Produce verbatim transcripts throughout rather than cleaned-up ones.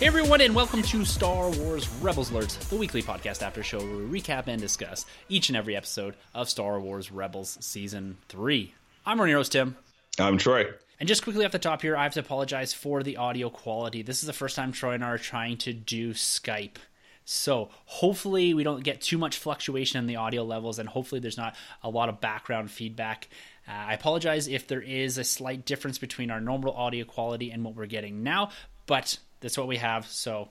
Hey everyone, and welcome to Star Wars Rebels Alerts, the weekly podcast after show where we recap and discuss each and every episode of Star Wars Rebels Season three. I'm your host, Tim. I'm Troy. And just quickly off the top here, I have to apologize for the audio quality. This is the first time Troy and I are trying to do Skype. So hopefully we don't get too much fluctuation in the audio levels, and hopefully there's not a lot of background feedback. Uh, I apologize if there is a slight difference between our normal audio quality and what we're getting now, but that's what we have, so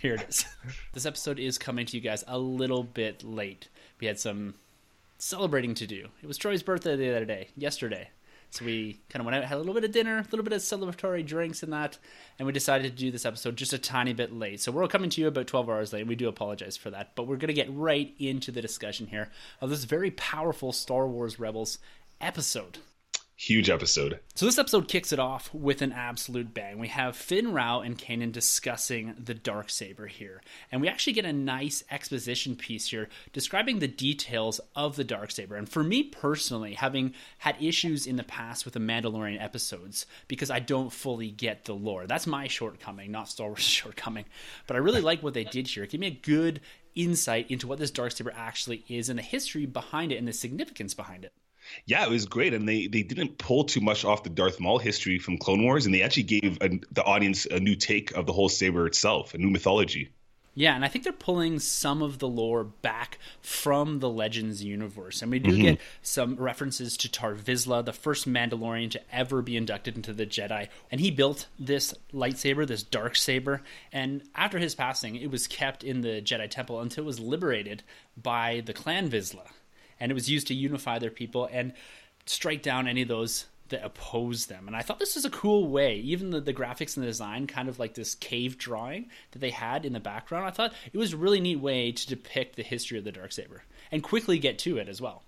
here it is. This episode is coming to you guys a little bit late. We had some celebrating to do. It was Troy's birthday the other day, yesterday. So we kind of went out, had a little bit of dinner, a little bit of celebratory drinks and that, and we decided to do this episode just a tiny bit late. So we're coming to you about twelve hours late, and we do apologize for that. But we're going to get right into the discussion here of this very powerful Star Wars Rebels episode. Huge episode. So this episode kicks it off with an absolute bang. We have Fenn Rau and Kanan discussing the Darksaber here. And we actually get a nice exposition piece here describing the details of the Darksaber. And for me personally, having had issues in the past with the Mandalorian episodes because I don't fully get the lore. That's my shortcoming, not Star Wars' shortcoming. But I really like what they did here. It gave me a good insight into what this Darksaber actually is and the history behind it and the significance behind it. Yeah, it was great, and they, they didn't pull too much off the Darth Maul history from Clone Wars, and they actually gave a, the audience a new take of the whole saber itself, a new mythology. Yeah, and I think they're pulling some of the lore back from the Legends universe. And we do mm-hmm. get some references to Tar Vizla, the first Mandalorian to ever be inducted into the Jedi. And he built this lightsaber, this Darksaber. And after his passing, it was kept in the Jedi Temple until it was liberated by the Clan Vizsla. And it was used to unify their people and strike down any of those that oppose them. And I thought this was a cool way. Even the, the graphics and the design, kind of like this cave drawing that they had in the background, I thought it was a really neat way to depict the history of the Darksaber and quickly get to it as well.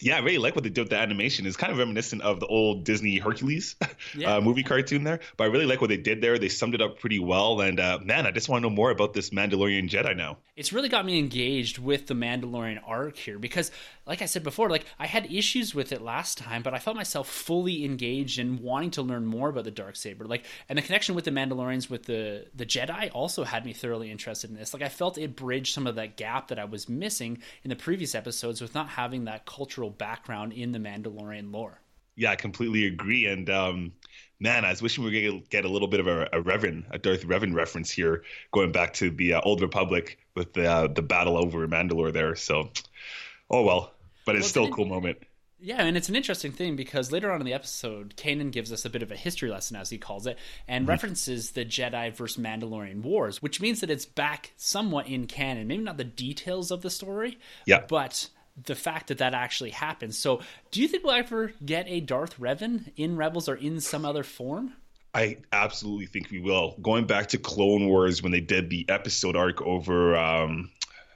Yeah, I really like what they did with the animation. It's kind of reminiscent of the old Disney Hercules yeah. uh, movie cartoon there. But I really like what they did there. They summed it up pretty well. And uh, man, I just want to know more about this Mandalorian Jedi now. It's really got me engaged with the Mandalorian arc here because, like I said before, like I had issues with it last time, but I felt myself fully engaged in wanting to learn more about the Darksaber. Like, and the connection with the Mandalorians with the, the Jedi also had me thoroughly interested in this. Like, I felt it bridged some of that gap that I was missing in the previous episodes with not having that cultural background in the Mandalorian lore. Yeah, I completely agree. And um, man, I was wishing we were going to get a little bit of a, a Revan, a Darth Revan reference here, going back to the uh, Old Republic with the uh, the battle over Mandalore there. So, oh well, but it's well, still a cool moment. Yeah, and it's an interesting thing because later on in the episode, Kanan gives us a bit of a history lesson, as he calls it, and mm-hmm. references the Jedi versus Mandalorian wars, which means that it's back somewhat in canon. Maybe not the details of the story, yeah, but the fact that that actually happened. So do you think we'll ever get a Darth Revan in Rebels or in some other form? I absolutely think we will. Going back to Clone Wars when they did the episode arc over, um,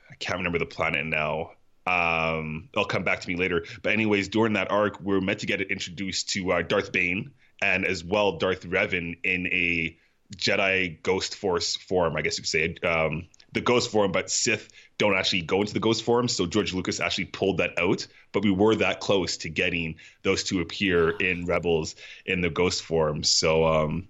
I can't remember the planet now. Um, it'll come back to me later. But anyways, during that arc, we were meant to get introduced to uh, Darth Bane and as well Darth Revan in a Jedi Ghost Force form, I guess you could say. Um, the Ghost form, but Sith don't actually go into the Ghost form, so George Lucas actually pulled that out, but we were that close to getting those two appear in Rebels in the Ghost form. So um,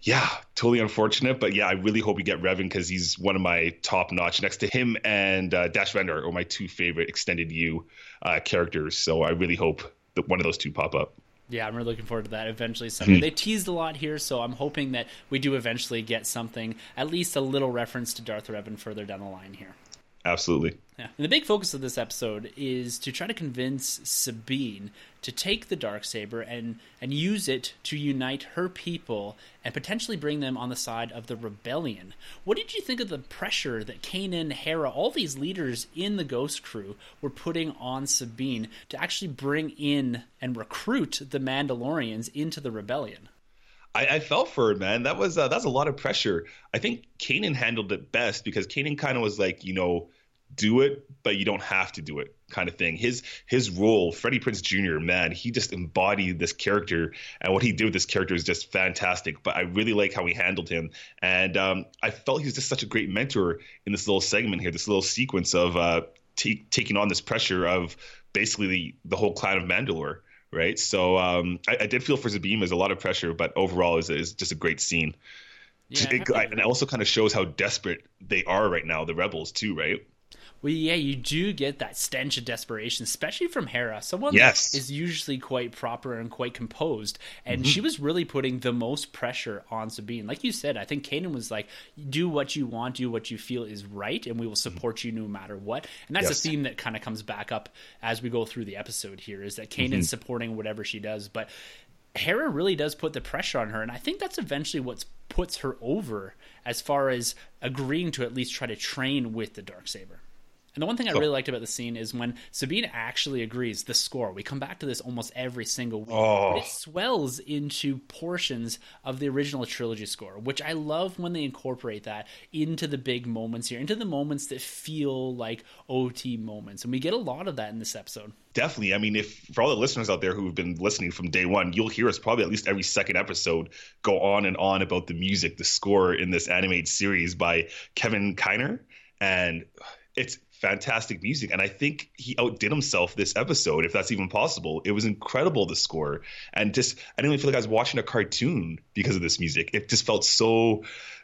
yeah, totally unfortunate, but yeah, I really hope we get Revan because he's one of my top notch. Next to him and uh, Dash Vander are my two favorite Extended U uh, characters, so I really hope that one of those two pop up. Yeah, I'm really looking forward to that eventually. Someday. Mm-hmm. They teased a lot here, so I'm hoping that we do eventually get something, at least a little reference to Darth Revan further down the line here. Absolutely. Yeah. And the big focus of this episode is to try to convince Sabine to take the Darksaber and, and use it to unite her people and potentially bring them on the side of the rebellion. What did you think of the pressure that Kanan, Hera, all these leaders in the Ghost crew were putting on Sabine to actually bring in and recruit the Mandalorians into the rebellion? I, I fell for it, man. That was uh, that's a lot of pressure. I think Kanan handled it best because Kanan kind of was like, you know, do it, but you don't have to do it kind of thing. His his role, Freddie Prinze Junior, man, he just embodied this character, and what he did with this character is just fantastic. But I really like how he handled him, and um, I felt he was just such a great mentor in this little segment here, this little sequence of uh, t- taking on this pressure of basically the, the whole clan of Mandalore, right? So um, I, I did feel for Sabine as a lot of pressure, but overall is is just a great scene. Yeah, it, I, and it also kind of shows how desperate they are right now, the rebels too, right? Well, yeah, you do get that stench of desperation, especially from Hera, someone yes. that is usually quite proper and quite composed, and mm-hmm. she was really putting the most pressure on Sabine. Like you said, I think Kanan was like, do what you want, do what you feel is right, and we will support mm-hmm. you no matter what. And that's yes. a theme that kind of comes back up as we go through the episode here, is that Kanan's mm-hmm. supporting whatever she does, but Hera really does put the pressure on her, and I think that's eventually what puts her over as far as agreeing to at least try to train with the Darksaber. And the one thing I really liked about the scene is when Sabine actually agrees, the score, we come back to this almost every single week, oh. it swells into portions of the original trilogy score, which I love when they incorporate that into the big moments here, into the moments that feel like O T moments. And we get a lot of that in this episode. Definitely. I mean, if for all the listeners out there who've been listening from day one, you'll hear us probably at least every second episode go on and on about the music, the score in this animated series by Kevin Kiner. And it's fantastic music, and I think he outdid himself this episode, if that's even possible. It was incredible, the score, and just I didn't even feel like I was watching a cartoon because of this music. It just felt so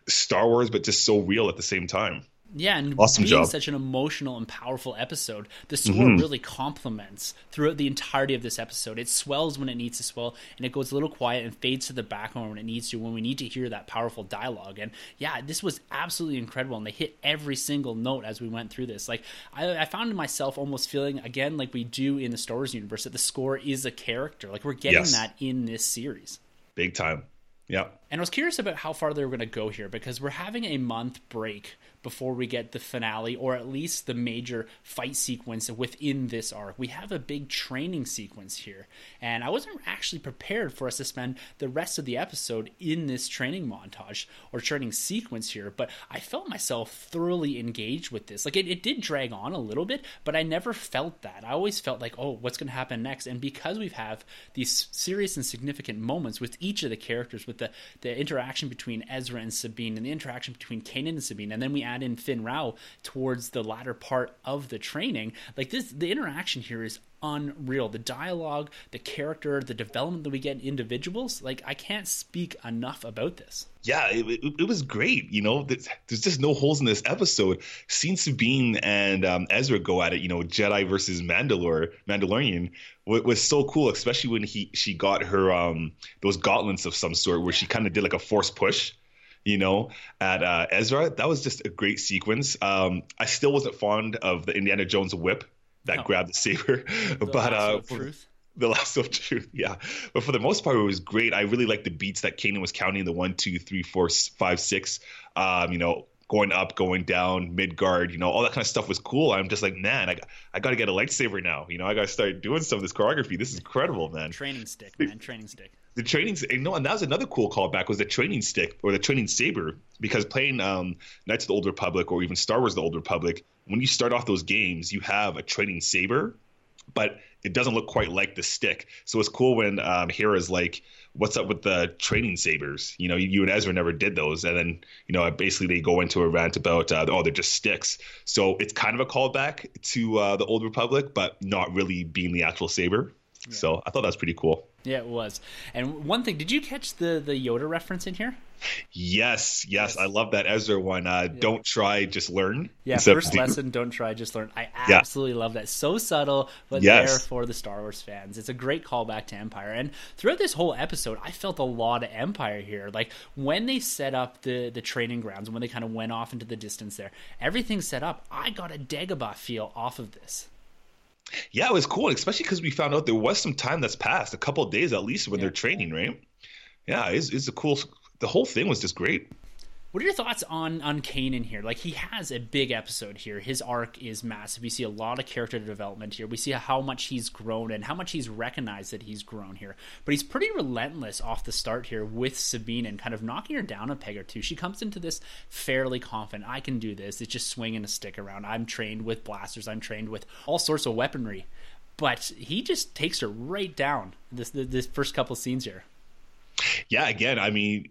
Star Wars, but just so real at the same time. Yeah, and awesome being job. Such an emotional and powerful episode, the score mm-hmm. really complements throughout the entirety of this episode. It swells when it needs to swell, and it goes a little quiet and fades to the background when it needs to, when we need to hear that powerful dialogue. And yeah, this was absolutely incredible, and they hit every single note as we went through this. Like, I, I found myself almost feeling, again, like we do in the Star Wars universe, that the score is a character. Like, we're getting yes. that in this series. Big time. Yeah. And I was curious about how far they were going to go here, because we're having a month break before we get the finale, or at least the major fight sequence within this arc. We have a big training sequence here, and I wasn't actually prepared for us to spend the rest of the episode in this training montage or training sequence here, but I felt myself thoroughly engaged with this. Like, it, it did drag on a little bit, but I never felt that. I always felt like, oh, what's going to happen next? And because we have these serious and significant moments with each of the characters, with the the interaction between Ezra and Sabine, and the interaction between Kanan and Sabine, and then we add in Fenn Rau towards the latter part of the training. Like, this, the interaction here is unreal. The dialogue, the character, the development that we get in individuals, like, I can't speak enough about this. Yeah, it, it, it was great. You know, there's, there's just no holes in this episode. Seeing Sabine and um, Ezra go at it, you know, Jedi versus Mandalore, Mandalorian, was, was so cool, especially when he she got her um, those gauntlets of some sort where she kind of did like a force push, you know, at uh, Ezra. That was just a great sequence. Um, I still wasn't fond of the Indiana Jones whip that no. grabbed the saber. The but uh, for, truth. The last of truth, yeah. But for the most part, it was great. I really liked the beats that Kanan was counting, the one, two, three, four, five, six, um, you know, going up, going down, Midgard, you know, all that kind of stuff was cool. I'm just like, man, I, I got to get a lightsaber now. You know, I got to start doing some of this choreography. This is incredible, man. Training stick, man, training stick. The training, you know, and that was another cool callback, was the training stick or the training saber, because playing um, Knights of the Old Republic or even Star Wars the Old Republic, when you start off those games, you have a training saber, but it doesn't look quite like the stick. So it's cool when um, Hera's like, what's up with the training sabers? You know, you and Ezra never did those. And then, you know, basically they go into a rant about, uh, oh, they're just sticks. So it's kind of a callback to uh, the Old Republic, but not really being the actual saber. Yeah. So I thought that was pretty cool. Yeah, it was. And one thing, did you catch the, the Yoda reference in here? Yes, yes, yes. I love that Ezra one. Uh, yeah. Don't try, just learn. Yeah, first do. lesson, don't try, just learn. I absolutely yeah. love that. So subtle, but yes. there for the Star Wars fans. It's a great callback to Empire. And throughout this whole episode, I felt a lot of Empire here. Like, when they set up the, the training grounds, when they kind of went off into the distance there, everything set up, I got a Dagobah feel off of this. Yeah, it was cool, especially because we found out there was some time that's passed, a couple of days at least, when yeah. they're training, right? Yeah, it's, it's a cool – the whole thing was just great. What are your thoughts on on Kanan here? Like, he has a big episode here. His arc is massive. We see a lot of character development here. We see how much he's grown and how much he's recognized that he's grown here. But he's pretty relentless off the start here with Sabine and kind of knocking her down a peg or two. She comes into this fairly confident. I can do this. It's just swinging a stick around. I'm trained with blasters. I'm trained with all sorts of weaponry. But he just takes her right down this this first couple of scenes here. Yeah, again, I mean,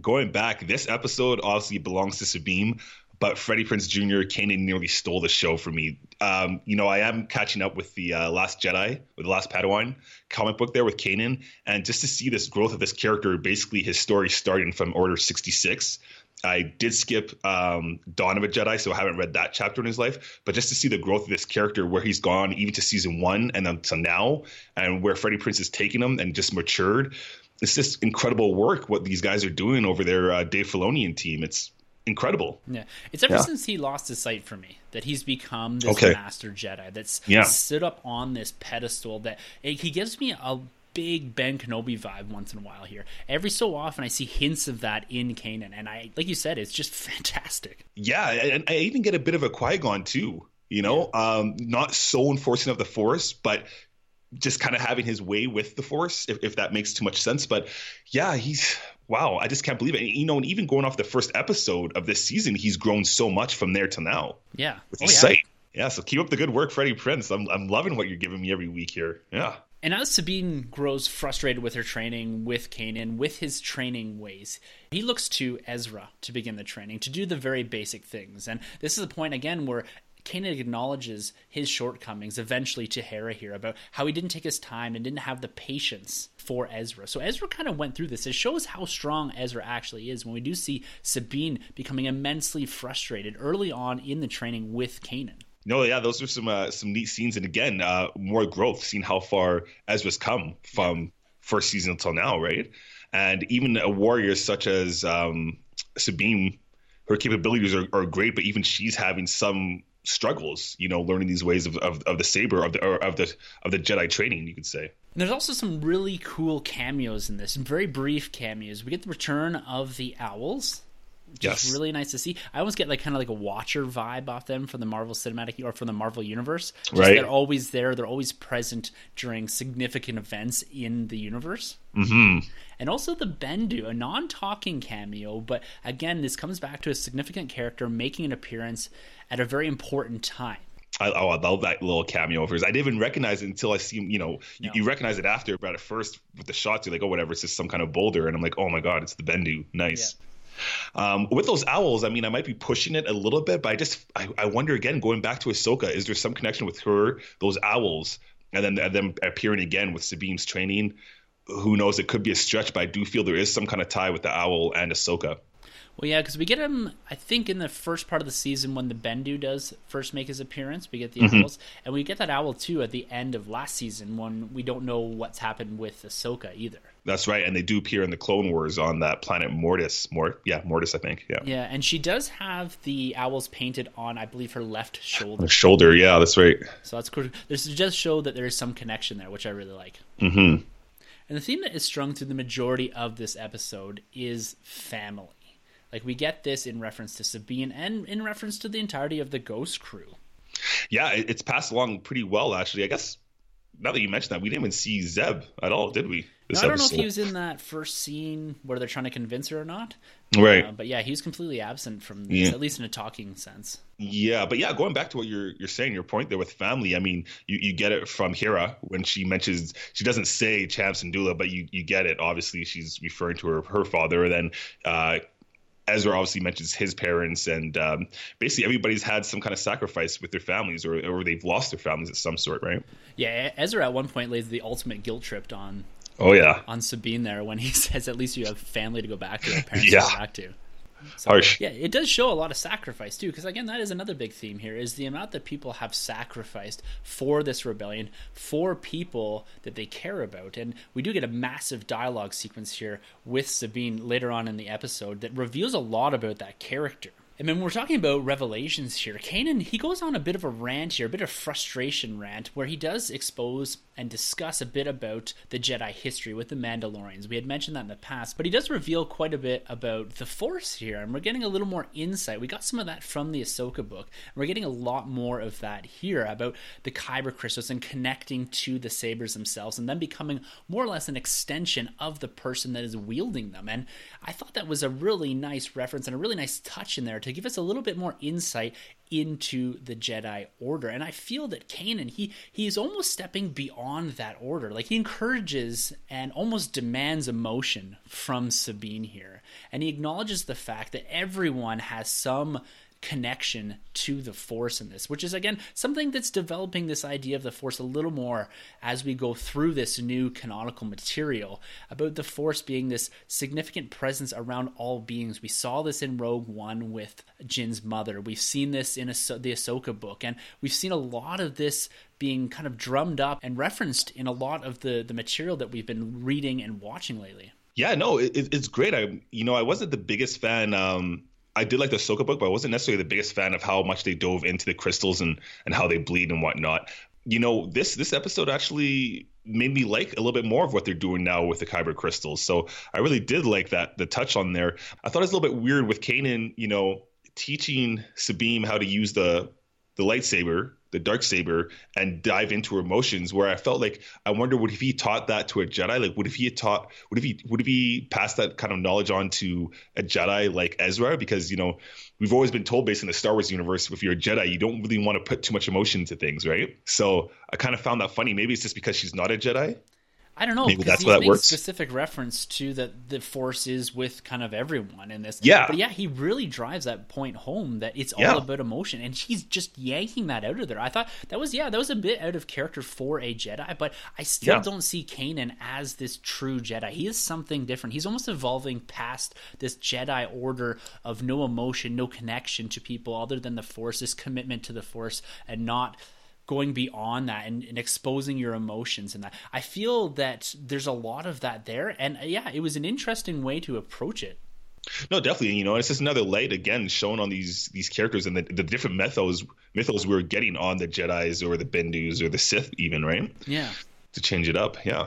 going back, this episode obviously belongs to Sabine, but Freddie Prinze Junior, Kanan nearly stole the show for me. Um, you know, I am catching up with the uh, Last Jedi, with the Last Padawan comic book there with Kanan, and just to see this growth of this character, basically his story starting from Order sixty-six. I did skip um, Dawn of a Jedi, so I haven't read that chapter in his life. But just to see the growth of this character, where he's gone even to season one and until now, and where Freddie Prinze is taking him and just matured, it's just incredible work what these guys are doing over their uh, Dave Filonian team. It's incredible. Yeah, it's ever yeah. since he lost his sight for me that he's become this okay. master Jedi that's yeah. stood up on this pedestal. That it, he gives me a big Ben Kenobi vibe once in a while here. Every so often I see hints of that in Kanan, and I, like you said, it's just fantastic. Yeah, and I, I even get a bit of a Qui-Gon too, you know, yeah. um, not so enforcing of the Force, but just kind of having his way with the Force, if, if that makes too much sense. But yeah, he's, wow, I just can't believe it. And, you know, and even going off the first episode of this season, he's grown so much from there to now. Yeah. With his sight. Yeah, so keep up the good work, Freddie Prinze. I'm I'm loving what you're giving me every week here. Yeah. And as Sabine grows frustrated with her training, with Kanan, with his training ways, he looks to Ezra to begin the training, to do the very basic things. And this is the point, again, where Kanan acknowledges his shortcomings eventually to Hera here about how he didn't take his time and didn't have the patience for Ezra. So Ezra kind of went through this. It shows how strong Ezra actually is when we do see Sabine becoming immensely frustrated early on in the training with Kanan. No, yeah, those are some uh, some neat scenes. And again, uh, more growth, seeing how far Ezra's come from first season until now, right? And even a warrior such as um, Sabine, her capabilities are, are great, but even she's having some struggles, you know, learning these ways of, of, of the saber, of the or of the of the Jedi training, you could say. And there's also some really cool cameos in this, some very brief cameos. We get the return of the Owls. Which yes. is really nice to see. I almost get like kind of like a Watcher vibe off them from the Marvel Cinematic or from the Marvel Universe. Just right. They're always there. They're always present during significant events in the universe. Mm-hmm. And also the Bendu, a non-talking cameo. But again, this comes back to a significant character making an appearance at a very important time. I, oh, I love that little cameo of hers. I didn't even recognize it until I see, you know, no. you, you recognize it after. But at first with the shots, you're like, oh, whatever. It's just some kind of boulder. And I'm like, oh, my God, it's the Bendu. Nice. Yeah. Um, with those Owls, I mean, I might be pushing it a little bit, but I just, I, I wonder again, going back to Ahsoka, is there some connection with her, those Owls, and then and them appearing again with Sabine's training? Who knows? It could be a stretch, but I do feel there is some kind of tie with the Owl and Ahsoka. Well, yeah, because we get him, I think, in the first part of the season when the Bendu does first make his appearance. We get the mm-hmm. Owls, and we get that Owl, too, at the end of last season when we don't know what's happened with Ahsoka either. That's right, and they do appear in the Clone Wars on that planet Mortis. Mort, yeah, Mortis, I think, yeah. Yeah, and she does have the Owls painted on, I believe, her left shoulder. Her shoulder, yeah, that's right. So that's cool. This just shows that there is some connection there, which I really like. Mm-hmm. And the theme that is strung through the majority of this episode is family. Like, we get this in reference to Sabine and in reference to the entirety of the Ghost crew. Yeah, it's passed along pretty well, actually. I guess, now that you mentioned that, we didn't even see Zeb at all, did we? Now, I don't know if he was in that first scene where they're trying to convince her or not. Right. Uh, but yeah, he was completely absent from this, yeah. at least in a talking sense. Yeah, but yeah, going back to what you're you're saying, your point there with family, I mean, you, you get it from Hera when she mentions, she doesn't say Champs and Dula, but you, you get it. Obviously, she's referring to her, her father, and then uh, Ezra obviously mentions his parents, and um, basically everybody's had some kind of sacrifice with their families, or, or they've lost their families of some sort, right? Yeah, Ezra at one point lays the ultimate guilt trip on oh yeah on Sabine there when he says, at least you have family to go back to, parents yeah. to go back to. So, harsh. Yeah, it does show a lot of sacrifice too, because again, that is another big theme here, is the amount that people have sacrificed for this rebellion, for people that they care about. And we do get a massive dialogue sequence here with Sabine later on in the episode that reveals a lot about that character. And then we're talking about revelations here. Kanan, he goes on a bit of a rant here, a bit of frustration rant, where he does expose and discuss a bit about the Jedi history with the Mandalorians. We had mentioned that in the past, but he does reveal quite a bit about the Force here, and we're getting a little more insight. We got some of that from the Ahsoka book, and we're getting a lot more of that here about the Kyber crystals and connecting to the sabers themselves, and then becoming more or less an extension of the person that is wielding them. And I thought that was a really nice reference and a really nice touch in there to give us a little bit more insight into the Jedi Order. And I feel that Kanan, he he is almost stepping beyond that order. Like, he encourages and almost demands emotion from Sabine here. And he acknowledges the fact that everyone has some connection to the Force in this, which is, again, something that's developing this idea of the Force a little more as we go through this new canonical material about the Force being this significant presence around all beings. We saw this in Rogue One with Jin's mother. We've seen this in ah- the Ahsoka book, and we've seen a lot of this being kind of drummed up and referenced in a lot of the, the material that we've been reading and watching lately. Yeah, no, it, it's great. I, you know, I wasn't the biggest fan, um, I did like the Ahsoka book, but I wasn't necessarily the biggest fan of how much they dove into the crystals and, and how they bleed and whatnot. You know, this this episode actually made me like a little bit more of what they're doing now with the Kyber crystals. So I really did like that, the touch on there. I thought it was a little bit weird with Kanan, you know, teaching Sabine how to use the the lightsaber, the Darksaber, and dive into her emotions, where I felt like, I wonder, what if he taught that to a Jedi? Like, what if he had taught, what if he, what if he passed that kind of knowledge on to a Jedi like Ezra? Because, you know, we've always been told, based in the Star Wars universe, if you're a Jedi, you don't really want to put too much emotion to things, right? So I kind of found that funny. Maybe it's just because she's not a Jedi. I don't know. Maybe that's why that works. Specific reference to that the Force is with kind of everyone in this. Yeah. But yeah, he really drives that point home that it's all yeah. about emotion, and he's just yanking that out of there. I thought that was, yeah, that was a bit out of character for a Jedi, but I still yeah. don't see Kanan as this true Jedi. He is something different. He's almost evolving past this Jedi order of no emotion, no connection to people other than the Force, this commitment to the Force, and not going beyond that and, and exposing your emotions and that. I feel that there's a lot of that there. And yeah, it was an interesting way to approach it. No, definitely. You know, it's just another light, again, shown on these these characters and the, the different mythos, mythos we were getting on the Jedis or the Bendus or the Sith even, right? Yeah. To change it up, yeah.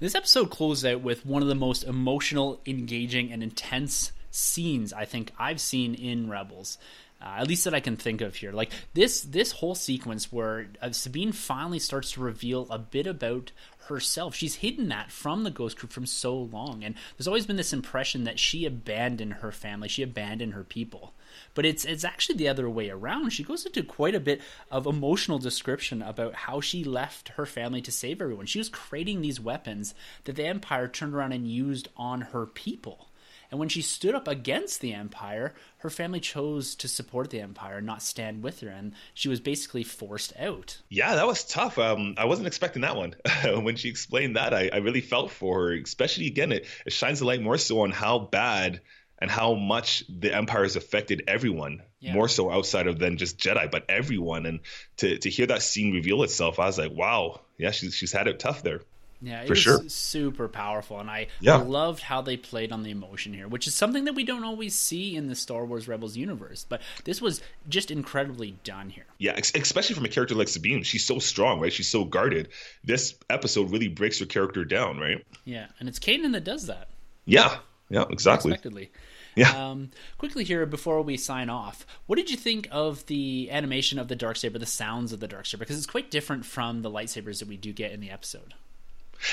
This episode closed out with one of the most emotional, engaging, and intense scenes I think I've seen in Rebels. Uh, at least that I can think of here. Like this this whole sequence where uh, Sabine finally starts to reveal a bit about herself. She's hidden that from the Ghost crew from so long, and there's always been this impression that she abandoned her family, she abandoned her people. But it's it's actually the other way around. She goes into quite a bit of emotional description about how she left her family to save everyone. She was creating these weapons that the Empire turned around and used on her people. And when she stood up against the Empire, her family chose to support the Empire and not stand with her. And she was basically forced out. Yeah, that was tough. Um, I wasn't expecting that one. When she explained that, I, I really felt for her, especially, again, it, it shines a light more so on how bad and how much the Empire has affected everyone, yeah. more so outside of than just Jedi, but everyone. And to, to hear that scene reveal itself, I was like, wow, yeah, she, she's had it tough there. Yeah, it For was sure. super powerful, and I yeah. loved how they played on the emotion here, which is something that we don't always see in the Star Wars Rebels universe, but this was just incredibly done here. Yeah, especially from a character like Sabine. She's so strong, right? She's so guarded. This episode really breaks her character down, right? Yeah, and it's Kanan that does that. Yeah, yeah, exactly. Unexpectedly. Yeah. Um, quickly here, before we sign off, what did you think of the animation of the Darksaber, the sounds of the Darksaber? Because it's quite different from the lightsabers that we do get in the episode.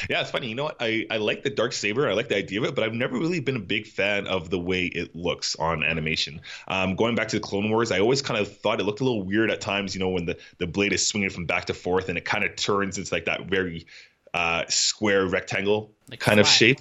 Yeah, it's funny. You know what? I, I like the Darksaber. I like the idea of it, but I've never really been a big fan of the way it looks on animation. Um, going back to the Clone Wars, I always kind of thought it looked a little weird at times, you know, when the, the blade is swinging from back to forth and it kind of turns into like that very uh, square rectangle like kind of shape.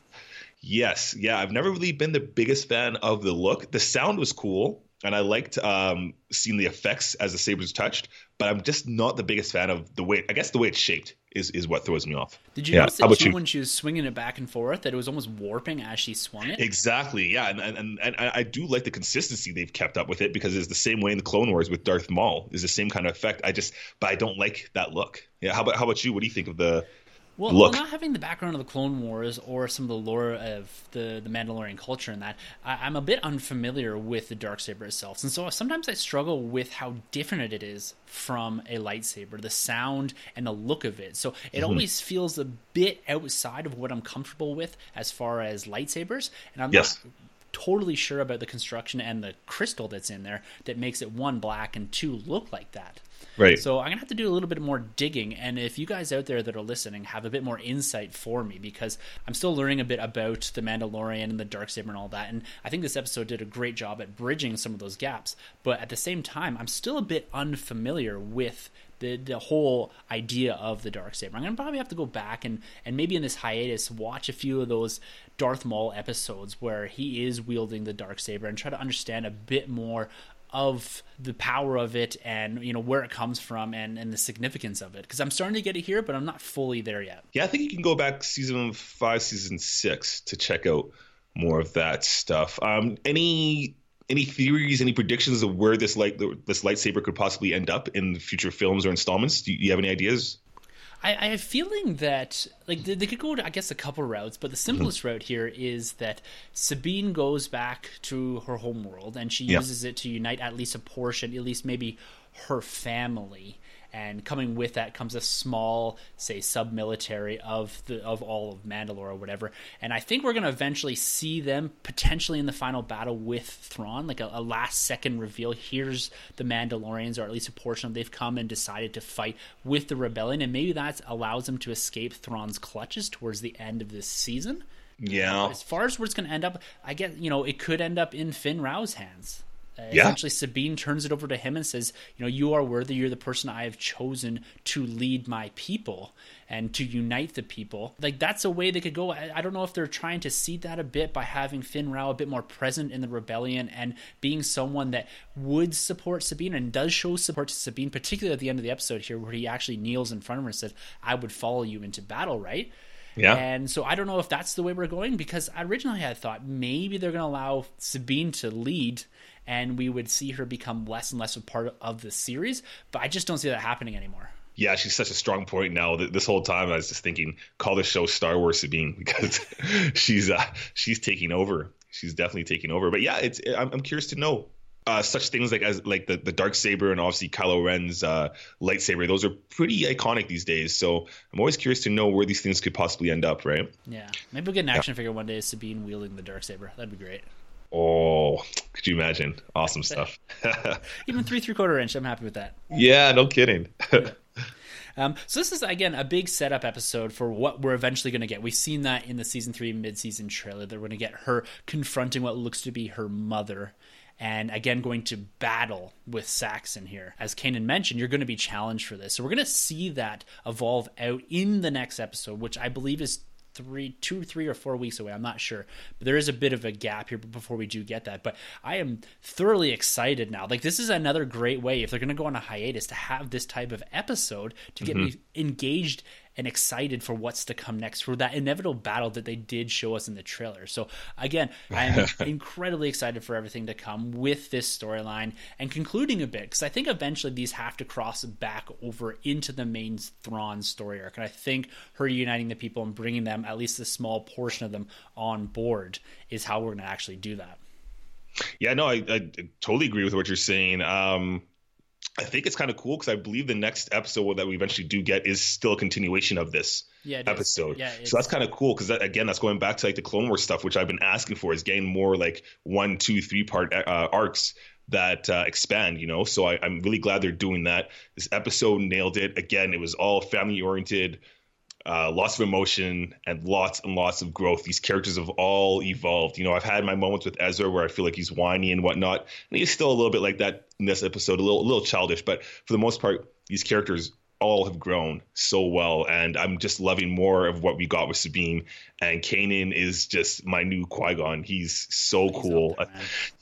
Yes. Yeah, I've never really been the biggest fan of the look. The sound was cool, and I liked um, seeing the effects as the sabers touched, but I'm just not the biggest fan of the way, I guess the way it's shaped. Is, is what throws me off. Did you yeah. notice that she, when she was swinging it back and forth, that it was almost warping as she swung it? Exactly, yeah. And, and and and I do like the consistency they've kept up with it, because it's the same way in the Clone Wars with Darth Maul. It's the same kind of effect. I just, but I don't like that look. Yeah. How about how about you? What do you think of the Well, look. Well, not having the background of the Clone Wars or some of the lore of the, the Mandalorian culture and that, I, I'm a bit unfamiliar with the Darksaber itself. And so sometimes I struggle with how different it is from a lightsaber, the sound and the look of it. So it mm-hmm. always feels a bit outside of what I'm comfortable with as far as lightsabers. And I'm yes. not totally sure about the construction and the crystal that's in there that makes it, one, black, and two, look like that. Right. So I'm going to have to do a little bit more digging. And if you guys out there that are listening have a bit more insight for me, because I'm still learning a bit about the Mandalorian and the Darksaber and all that. And I think this episode did a great job at bridging some of those gaps. But at the same time, I'm still a bit unfamiliar with the the whole idea of the Darksaber. I'm going to probably have to go back and, and maybe in this hiatus watch a few of those Darth Maul episodes where he is wielding the Darksaber and try to understand a bit more of the power of it and, you know, where it comes from and, and the significance of it. Because I'm starting to get it here, but I'm not fully there yet. Yeah, I think you can go back season five, season six to check out more of that stuff. Um, any any theories, any predictions of where this light this lightsaber could possibly end up in future films or installments? Do you, do you have any ideas? I, I have a feeling that like they, they could go, to, I guess, a couple routes, but the simplest mm-hmm. route here is that Sabine goes back to her homeworld and she yeah. uses it to unite at least a portion, at least maybe her family. And coming with that comes a small, say, sub-military of the of all of Mandalore or whatever. And I think we're going to eventually see them potentially in the final battle with Thrawn, like a, a last-second reveal. Here's the Mandalorians, or at least a portion of them. They've come and decided to fight with the rebellion, and maybe that allows them to escape Thrawn's clutches towards the end of this season. Yeah. As far as where it's going to end up, I guess, you know, it could end up in Fenn Rau's hands. Yeah. Essentially, Sabine turns it over to him and says, you know, you are worthy. You're the person I have chosen to lead my people and to unite the people. Like, that's a way they could go. I, I don't know if they're trying to seed that a bit by having Fenn Rau a bit more present in the rebellion and being someone that would support Sabine and does show support to Sabine, particularly at the end of the episode here where he actually kneels in front of her and says, I would follow you into battle, right? Yeah. And so I don't know if that's the way we're going, because originally I thought maybe they're going to allow Sabine to lead and we would see her become less and less a part of the series. But I just don't see that happening anymore. Yeah, she's such a strong point now. This whole time I was just thinking, call the show Star Wars Sabine, because she's uh, she's taking over. She's definitely taking over. But yeah, it's I'm, I'm curious to know. Uh, such things like as like the, the Darksaber and obviously Kylo Ren's uh, lightsaber, those are pretty iconic these days. So I'm always curious to know where these things could possibly end up, right? Yeah. Maybe we'll get an action yeah. figure one day, Sabine wielding the Darksaber. That'd be great. Oh, could you imagine? Awesome stuff. Even three, three quarter inch. I'm happy with that. Yeah, no kidding. Um, so this is, again, a big setup episode for what we're eventually going to get. We've seen that in the season three mid-season trailer. That we're going to get her confronting what looks to be her mother. And again, going to battle with Saxon here. As Kanan mentioned, you're going to be challenged for this. So we're going to see that evolve out in the next episode, which I believe is three, two, three or four weeks away. I'm not sure. But there is a bit of a gap here before we do get that. But I am thoroughly excited now. Like, this is another great way, if they're going to go on a hiatus, to have this type of episode to get mm-hmm. me engaged and excited for what's to come next, for that inevitable battle that they did show us in the trailer. So again, I'm incredibly excited for everything to come with this storyline and concluding a bit, because I think eventually these have to cross back over into the main Thrawn story arc. And I think her uniting the people and bringing them, at least a small portion of them, on board is how we're going to actually do that. Yeah, no, I, I totally agree with what you're saying. Um, I think it's kind of cool, because I believe the next episode that we eventually do get is still a continuation of this yeah, episode. Yeah, so that's kind of cool, because that, again, that's going back to like the Clone Wars stuff, which I've been asking for, is getting more like one, two, three part uh, arcs that uh, expand, you know? So I, I'm really glad they're doing that. This episode nailed it. Again, it was all family oriented, uh, lots of emotion and lots and lots of growth. These characters have all evolved. You know, I've had my moments with Ezra where I feel like he's whiny and whatnot, and he's still a little bit like that in this episode, a little, a little childish, but for the most part, these characters all have grown so well, and I'm just loving more of what we got with Sabine. And Kanan is just my new Qui-Gon. He's so he's cool. There,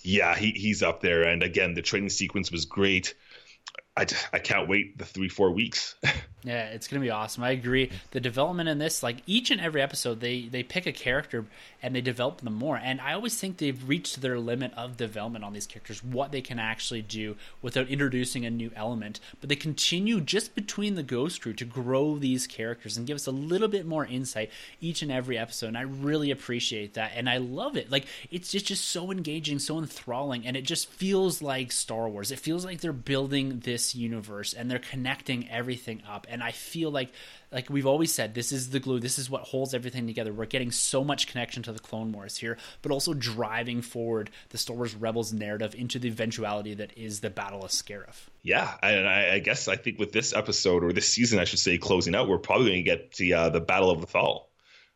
yeah, he, he's up there. And again, the training sequence was great. I, just, I can't wait the three, four weeks. Yeah, it's going to be awesome. I agree. The development in this, like each and every episode, they they pick a character and they develop them more. And I always think they've reached their limit of development on these characters, what they can actually do without introducing a new element. But they continue just between the Ghost crew to grow these characters and give us a little bit more insight each and every episode. And I really appreciate that. And I love it. Like, it's just, just so engaging, so enthralling, and it just feels like Star Wars. It feels like they're building this universe and they're connecting everything up. And I feel like Like we've always said, this is the glue. This is what holds everything together. We're getting so much connection to the Clone Wars here, but also driving forward the Star Wars Rebels narrative into the eventuality that is the Battle of Scarif. Yeah, and I, I guess I think with this episode, or this season, I should say, closing out, we're probably going to get the, uh, the Battle of Lothal.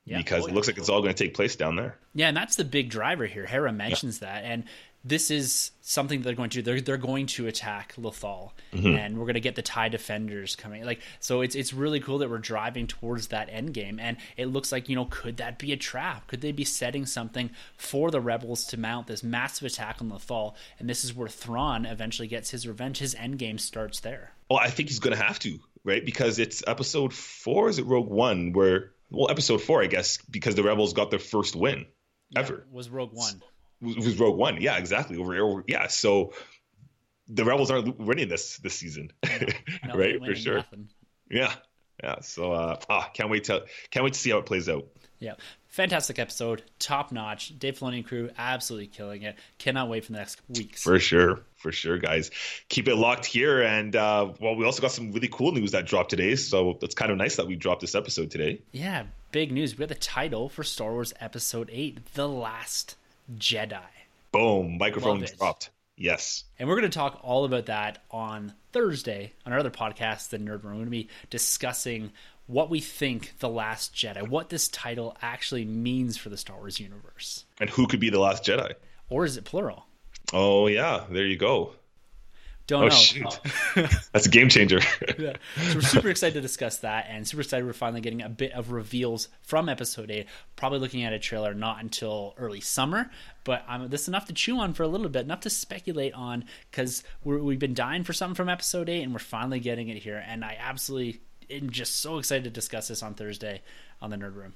Yeah. Because oh, yeah. It looks like it's all going to take place down there. Yeah, and that's the big driver here. Hera mentions yeah. that, and this is something that they're going to do. They're, they're going to attack Lothal, mm-hmm. and we're going to get the TIE Defenders coming. Like, so it's it's really cool that we're driving towards that end game, and it looks like, you know, could that be a trap? Could they be setting something for the Rebels to mount this massive attack on Lothal? And this is where Thrawn eventually gets his revenge. His end game starts there. Well, I think he's going to have to, right? Because it's episode four, is it Rogue One, where... Well, episode four, I guess, because the Rebels got their first win yeah, ever. Was Rogue One. It was Rogue One. Yeah, exactly. Over, over Yeah, so the Rebels aren't winning this this season, no, right? For sure. Nothing. Yeah, yeah. So, uh, ah, can't wait to can't wait to see how it plays out. Yeah, fantastic episode, top notch. Dave Filoni and crew absolutely killing it. Cannot wait for the next weeks. For sure, for sure, guys. Keep it locked here, and uh, well, we also got some really cool news that dropped today. So it's kind of nice that we dropped this episode today. Yeah, big news. We have the title for Star Wars Episode Eight, The Last Jedi. Boom! Microphone dropped. Yes. And we're going to talk all about that on Thursday on our other podcast, The Nerd Room. We're going to be discussing what we think The Last Jedi, what this title actually means for the Star Wars universe. And who could be the last Jedi? Or is it plural? Oh, yeah. There you go. Don't oh, know. Shoot. Oh. That's a game changer. Yeah. So we're super excited to discuss that, and super excited we're finally getting a bit of reveals from episode eight. Probably looking at a trailer not until early summer, but um, this is enough to chew on for a little bit, enough to speculate on, because we've been dying for something from episode eight, and we're finally getting it here. And I absolutely am just so excited to discuss this on Thursday on the Nerd Room.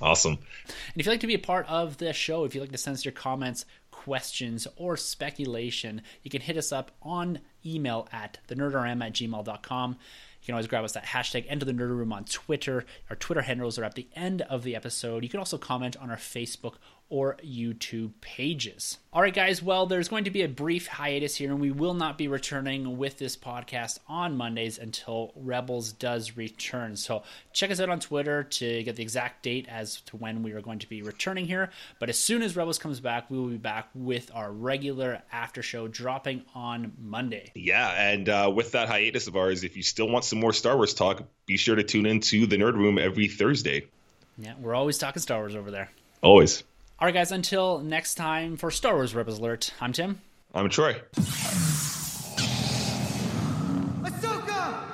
Awesome. And if you'd like to be a part of the show, if you'd like to send us your comments, questions, or speculation, you can hit us up on email at the nerd r m at gmail dot com. You can always grab us at hashtag end of the nerd room on Twitter. Our Twitter handles are at the end of the episode. You can also comment on our Facebook or YouTube pages. All right, guys. Well, there's going to be a brief hiatus here, and we will not be returning with this podcast on Mondays until Rebels does return. So check us out on Twitter to get the exact date as to when we are going to be returning here. But as soon as Rebels comes back, we will be back with our regular after show dropping on Monday. Yeah, and uh, with that hiatus of ours, if you still want some more Star Wars talk, be sure to tune into the Nerd Room every Thursday. Yeah, we're always talking Star Wars over there. Always. All right, guys, until next time for Star Wars Rebels Alert, I'm Tim. I'm Troy. Ahsoka!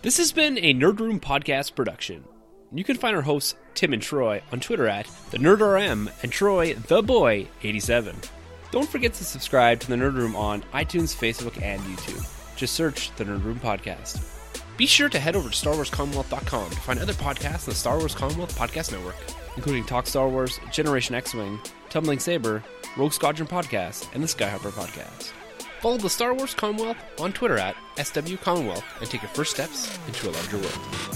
This has been a Nerd Room Podcast production. You can find our hosts, Tim and Troy, on Twitter at TheNerdRM and Troy TheBoy eighty-seven. Don't forget to subscribe to The Nerd Room on iTunes, Facebook, and YouTube. Just search The Nerd Room Podcast. Be sure to head over to star wars commonwealth dot com to find other podcasts in the Star Wars Commonwealth Podcast Network, including Talk Star Wars, Generation X-Wing, Tumbling Saber, Rogue Squadron Podcast, and the Skyhopper Podcast. Follow the Star Wars Commonwealth on Twitter at S W Commonwealth and take your first steps into a larger world.